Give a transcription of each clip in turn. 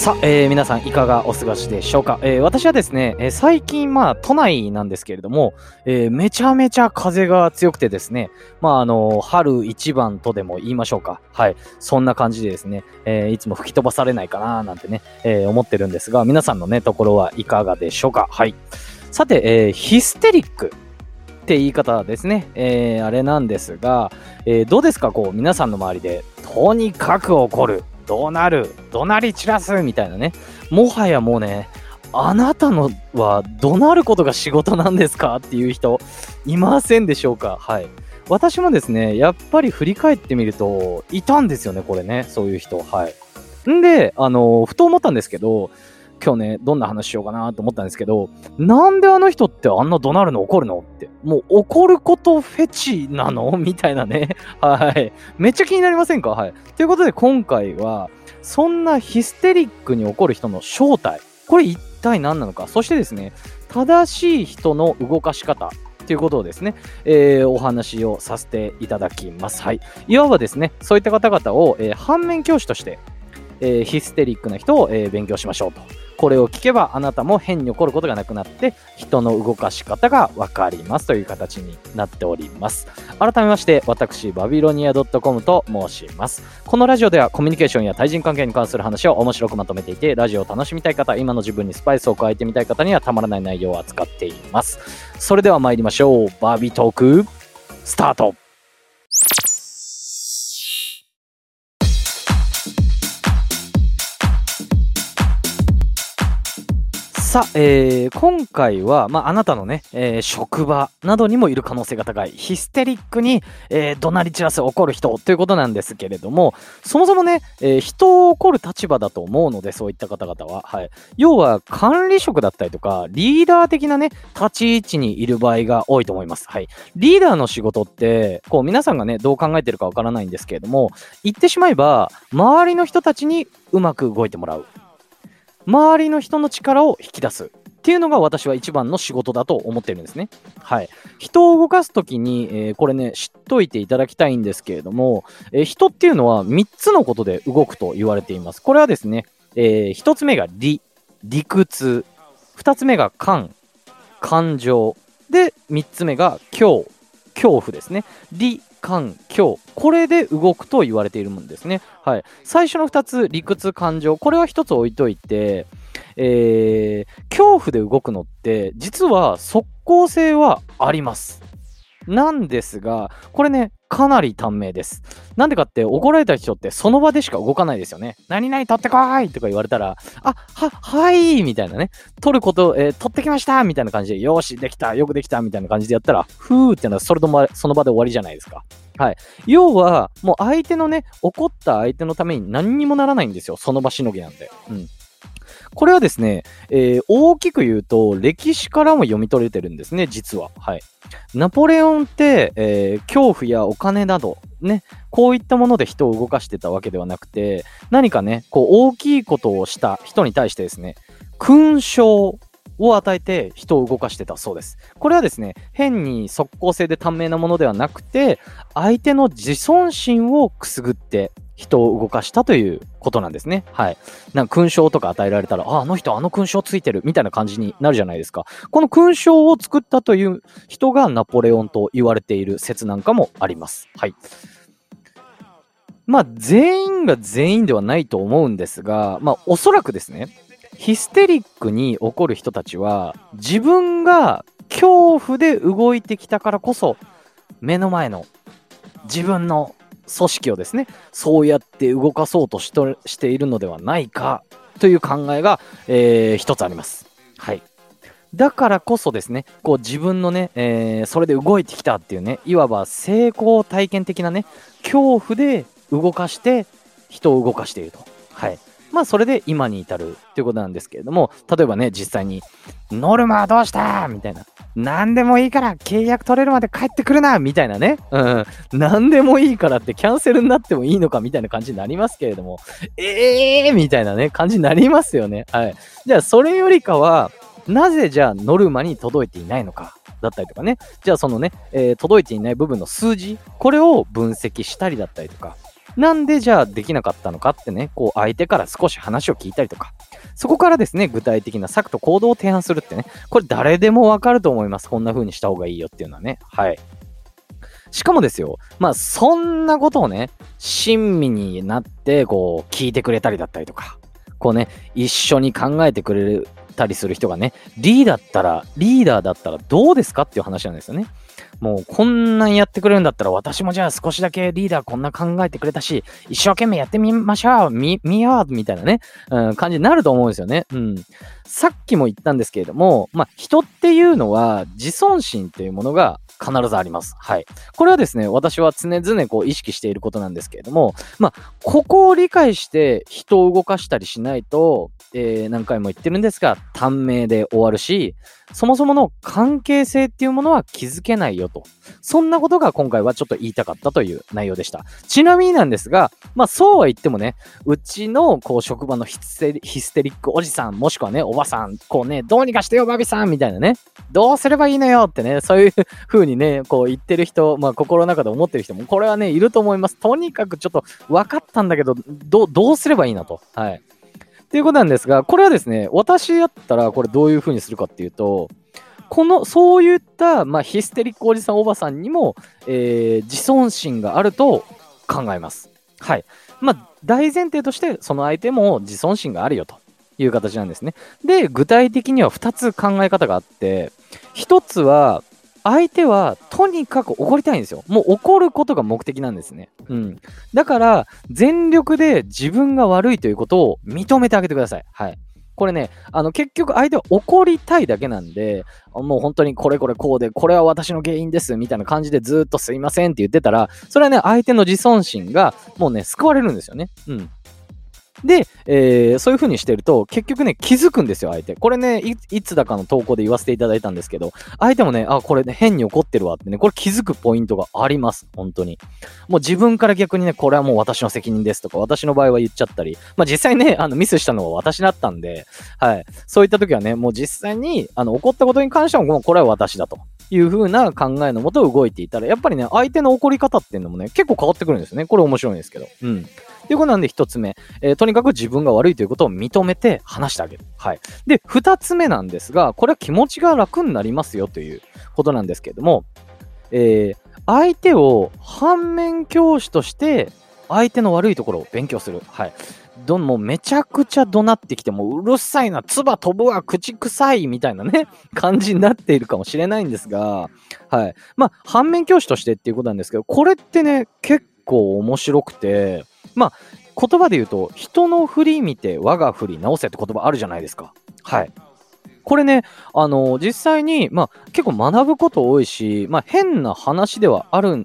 さあ、皆さんいかがお過ごしでしょうか。私はですね、最近都内なんですけれども、めちゃめちゃ風が強くてですね、春一番とでも言いましょうか。はい、そんな感じでですね、いつも吹き飛ばされないかななんてね、思ってるんですが、皆さんのねところはいかがでしょうか。はい。さて、ヒステリックって言い方ですね、あれなんですが、どうですか、こう皆さんの周りでとにかく怒る。どうなる、怒鳴り散らすみたいなね、もはやもうね、あなたのは怒鳴ることが仕事なんですかっていう人いませんでしょうか。はい、私もですね、やっぱり振り返ってみるといたんですよね、これね、そういう人。はい。んでふと思ったんですけど、今日ねどんな話しようかなと思ったんですけど、なんであの人ってあんな怒鳴るの怒るのって、もう怒ることフェチなのみたいなね。はい、めっちゃ気になりませんか。はい、ということで今回はそんなヒステリックに怒る人の正体、これ一体何なのか、そしてですね、正しい人の動かし方ということをですね、お話をさせていただきます。はい、いわばですね、そういった方々を、反面教師として、ヒステリックな人を、勉強しましょうと。これを聞けばあなたも変に怒ることがなくなって、人の動かし方が分かりますという形になっております。改めまして、私バビロニア .com と申します。このラジオではコミュニケーションや対人関係に関する話を面白くまとめていて、ラジオを楽しみたい方、今の自分にスパイスを加えてみたい方にはたまらない内容を扱っています。それでは参りましょう。バビトークスタート。さあ、今回は、あなたのね、職場などにもいる可能性が高いヒステリックに、怒鳴り散らす怒る人ということなんですけれども、そもそもね、人を怒る立場だと思うので、そういった方々は、はい、要は管理職だったりとかリーダー的なね立ち位置にいる場合が多いと思います。はい、リーダーの仕事ってこう皆さんがねどう考えてるかわからないんですけれども、言ってしまえば周りの人たちにうまく動いてもらう。周りの人の力を引き出すっていうのが私は一番の仕事だと思ってるんですね。はい、人を動かすときに、これね知っといていただきたいんですけれども、人っていうのは3つのことで動くと言われています。これはですね、1つ目が理屈、2つ目が感情で、3つ目が恐怖ですね。環境、これで動くと言われているものですね。はい、最初の2つ、理屈感情、これは一つ置いといて、恐怖で動くのって実は即効性はありますなんですが、これねかなり短命です。なんでかって、怒られた人ってその場でしか動かないですよね。何々取ってこーいとか言われたら、はいみたいなね、取ること、取ってきましたみたいな感じで、よしできたよくできたみたいな感じでやったら、ふーってのはその場で終わりじゃないですか。はい、要はもう相手のね、怒った相手のために何にもならないんですよ、その場しのぎなんで。うん、これはですね、大きく言うと歴史からも読み取れてるんですね、実は。はい、ナポレオンって、恐怖やお金などね、こういったもので人を動かしてたわけではなくて、何かねこう大きいことをした人に対してですね、勲章を与えて人を動かしてたそうです。これはですね、変に即効性で短命なものではなくて、相手の自尊心をくすぐって人を動かしたということなんですね。はい、なんか勲章とか与えられたら、あの人あの勲章ついてるみたいな感じになるじゃないですか。この勲章を作ったという人がナポレオンと言われている説なんかもあります。はい、全員が全員ではないと思うんですが、おそらくですね、ヒステリックに怒る人たちは自分が恐怖で動いてきたからこそ、目の前の自分の組織をですね、そうやって動かそうとしているのではないかという考えが、一つあります。はい、だからこそですね、こう自分のね、それで動いてきたっていうね、いわば成功体験的なね、恐怖で動かして人を動かしていると。はい、それで今に至るということなんですけれども、例えばね、実際にノルマはどうしたみたいな、何でもいいから契約取れるまで帰ってくるなみたいなね、何でもいいからってキャンセルになってもいいのかみたいな感じになりますけれども、みたいなね感じになりますよね。はい、じゃあそれよりかは、なぜじゃあノルマに届いていないのかだったりとかね、じゃあそのね、届いていない部分の数字、これを分析したりだったりとか、なんでじゃあできなかったのかってね、こう相手から少し話を聞いたりとか、そこからですね、具体的な策と行動を提案するってね、これ誰でもわかると思います。こんな風にした方がいいよっていうのはね。はい。しかもですよ、まあそんなことをね、親身になってこう聞いてくれたりだったりとか、こうね、一緒に考えてくれたりする人がね、リーダーだったらどうですかっていう話なんですよね。もうこんなんやってくれるんだったら、私もじゃあ少しだけリーダーこんな考えてくれたし、一生懸命やってみましょう、みたいなね、感じになると思うんですよね。うん。さっきも言ったんですけれども、まあ人っていうのは自尊心っていうものが必ずあります。はい。これはですね、私は常々こう意識していることなんですけれども、まあここを理解して人を動かしたりしないと、何回も言ってるんですが、短命で終わるし、そもそもの関係性っていうものは築けないよと。そんなことが今回はちょっと言いたかったという内容でした。ちなみになんですが、まあそうは言ってもね、うちのこう職場のヒステリックおじさん、もしくはね、おばさん、こうね、どうにかしてよバビさんみたいなね、どうすればいいのよってね、そういう風にね、こう言ってる人、まあ心の中で思ってる人もこれはね、いると思います。とにかくちょっと分かったんだけど、どうすればいいなと。はい。っていうことなんですが、これはですね、私だったらこれどういう風にするかっていうと、このそういった、まあ、ヒステリックおじさんおばさんにも、自尊心があると考えます。はい。まあ大前提としてその相手も自尊心があるよという形なんですね。で、具体的には2つ考え方があって、1つは相手はとにかく怒りたいんですよ。もう怒ることが目的なんですね。うん。だから全力で自分が悪いということを認めてあげてください。はい。これね、結局相手は怒りたいだけなんで、もう本当にこれこれこうで、これは私の原因ですみたいな感じでずっとすいませんって言ってたら、それはね、相手の自尊心がもうね、救われるんですよね。うん。で、そういう風にしてると結局ね、気づくんですよ相手。これね、いつだかの投稿で言わせていただいたんですけど、相手もね、あ、これね、変に怒ってるわってね、これ気づくポイントがあります。本当にもう自分から逆にね、これはもう私の責任ですとか、私の場合は言っちゃったり、まあ実際ね、ミスしたのは私だったんで、はい、そういった時はね、もう実際に怒ったことに関してはもうこれは私だという風な考えのもと動いていたら、やっぱりね、相手の怒り方っていうのもね、結構変わってくるんですよね。これ面白いんですけど、うん。ということなんで、一つ目、とにかく自分が悪いということを認めて話してあげる。はい。で、二つ目なんですが、これは気持ちが楽になりますよということなんですけれども、相手を反面教師として相手の悪いところを勉強する。はい。もうめちゃくちゃ怒鳴ってきて、もううるさいな、唾飛ぶわ、口臭いみたいなね、感じになっているかもしれないんですが、はい。まあ、反面教師としてっていうことなんですけど、これってね、結構面白くて、まあ、言葉で言うと、人の振り見て我が振り直せって言葉あるじゃないですか。はい。これね、実際に、まあ、結構学ぶこと多いし、まあ、変な話ではある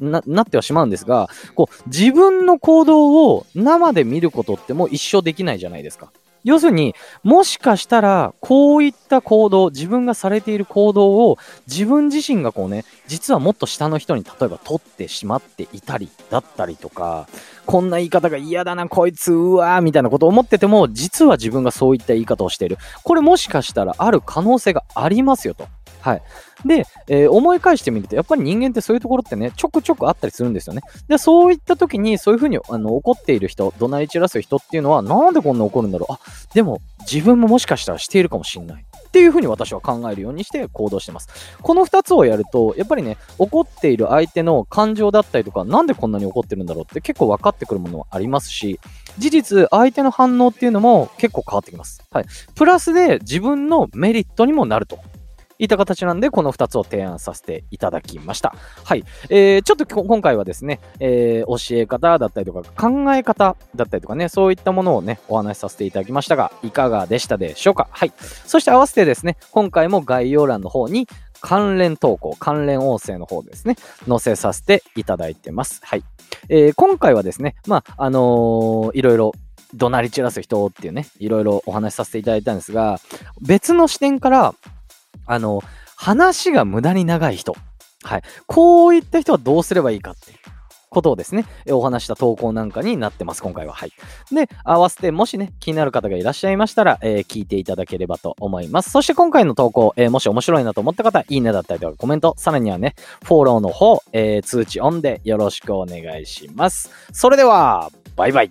なってはしまうんですが、こう、自分の行動を生で見ることってもう一生できないじゃないですか。要するに、もしかしたら、こういった行動、自分がされている行動を、自分自身がこうね、実はもっと下の人に例えば取ってしまっていたり、だったりとか、こんな言い方が嫌だな、こいつ、うわー、みたいなことを思ってても、実は自分がそういった言い方をしている。これもしかしたらある可能性がありますよと。はい。で、思い返してみると、やっぱり人間ってそういうところってね、ちょくちょくあったりするんですよね。で、そういった時に、そういう風に怒っている人、怒鳴り散らす人っていうのは、なんでこんな怒るんだろう。あ、でも、自分ももしかしたらしているかもしれない。っていう風に私は考えるようにして行動してます。この2つをやると、やっぱりね、怒っている相手の感情だったりとか、なんでこんなに怒ってるんだろうって結構分かってくるものはありますし、事実、相手の反応っていうのも結構変わってきます。はい。プラスで、自分のメリットにもなると。いった形なんで、この2つを提案させていただきました。はい。ちょっと今回はですね、教え方だったりとか考え方だったりとかね、そういったものをね、お話しさせていただきましたが、いかがでしたでしょうか。はい。そして合わせてですね、今回も概要欄の方に関連投稿、関連音声の方ですね、載せさせていただいてます。はい。今回はですね、まあ、いろいろ怒鳴り散らす人っていうね、いろいろお話しさせていただいたんですが、別の視点から、話が無駄に長い人。はい。こういった人はどうすればいいかって。ことをですね、お話した投稿なんかになってます、今回は。はい。で、合わせて、もしね、気になる方がいらっしゃいましたら、聞いていただければと思います。そして今回の投稿、もし面白いなと思った方、いいねだったりとかコメント、さらにはね、フォローの方、通知オンでよろしくお願いします。それでは、バイバイ。